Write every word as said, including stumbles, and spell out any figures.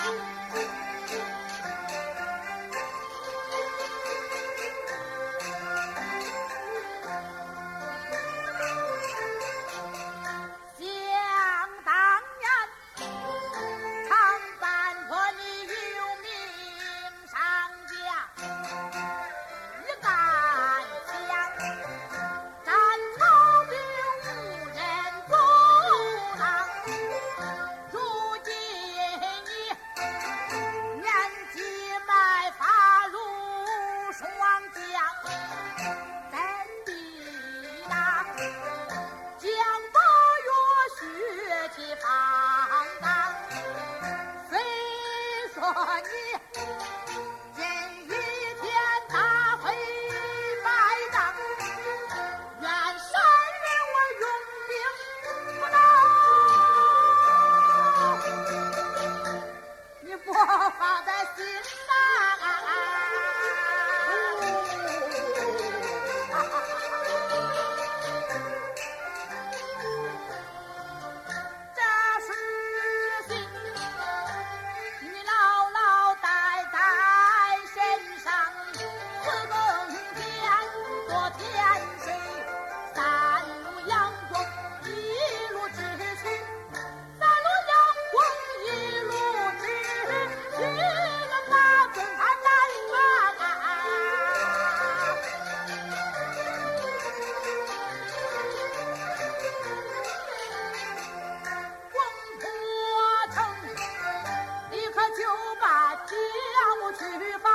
去吧。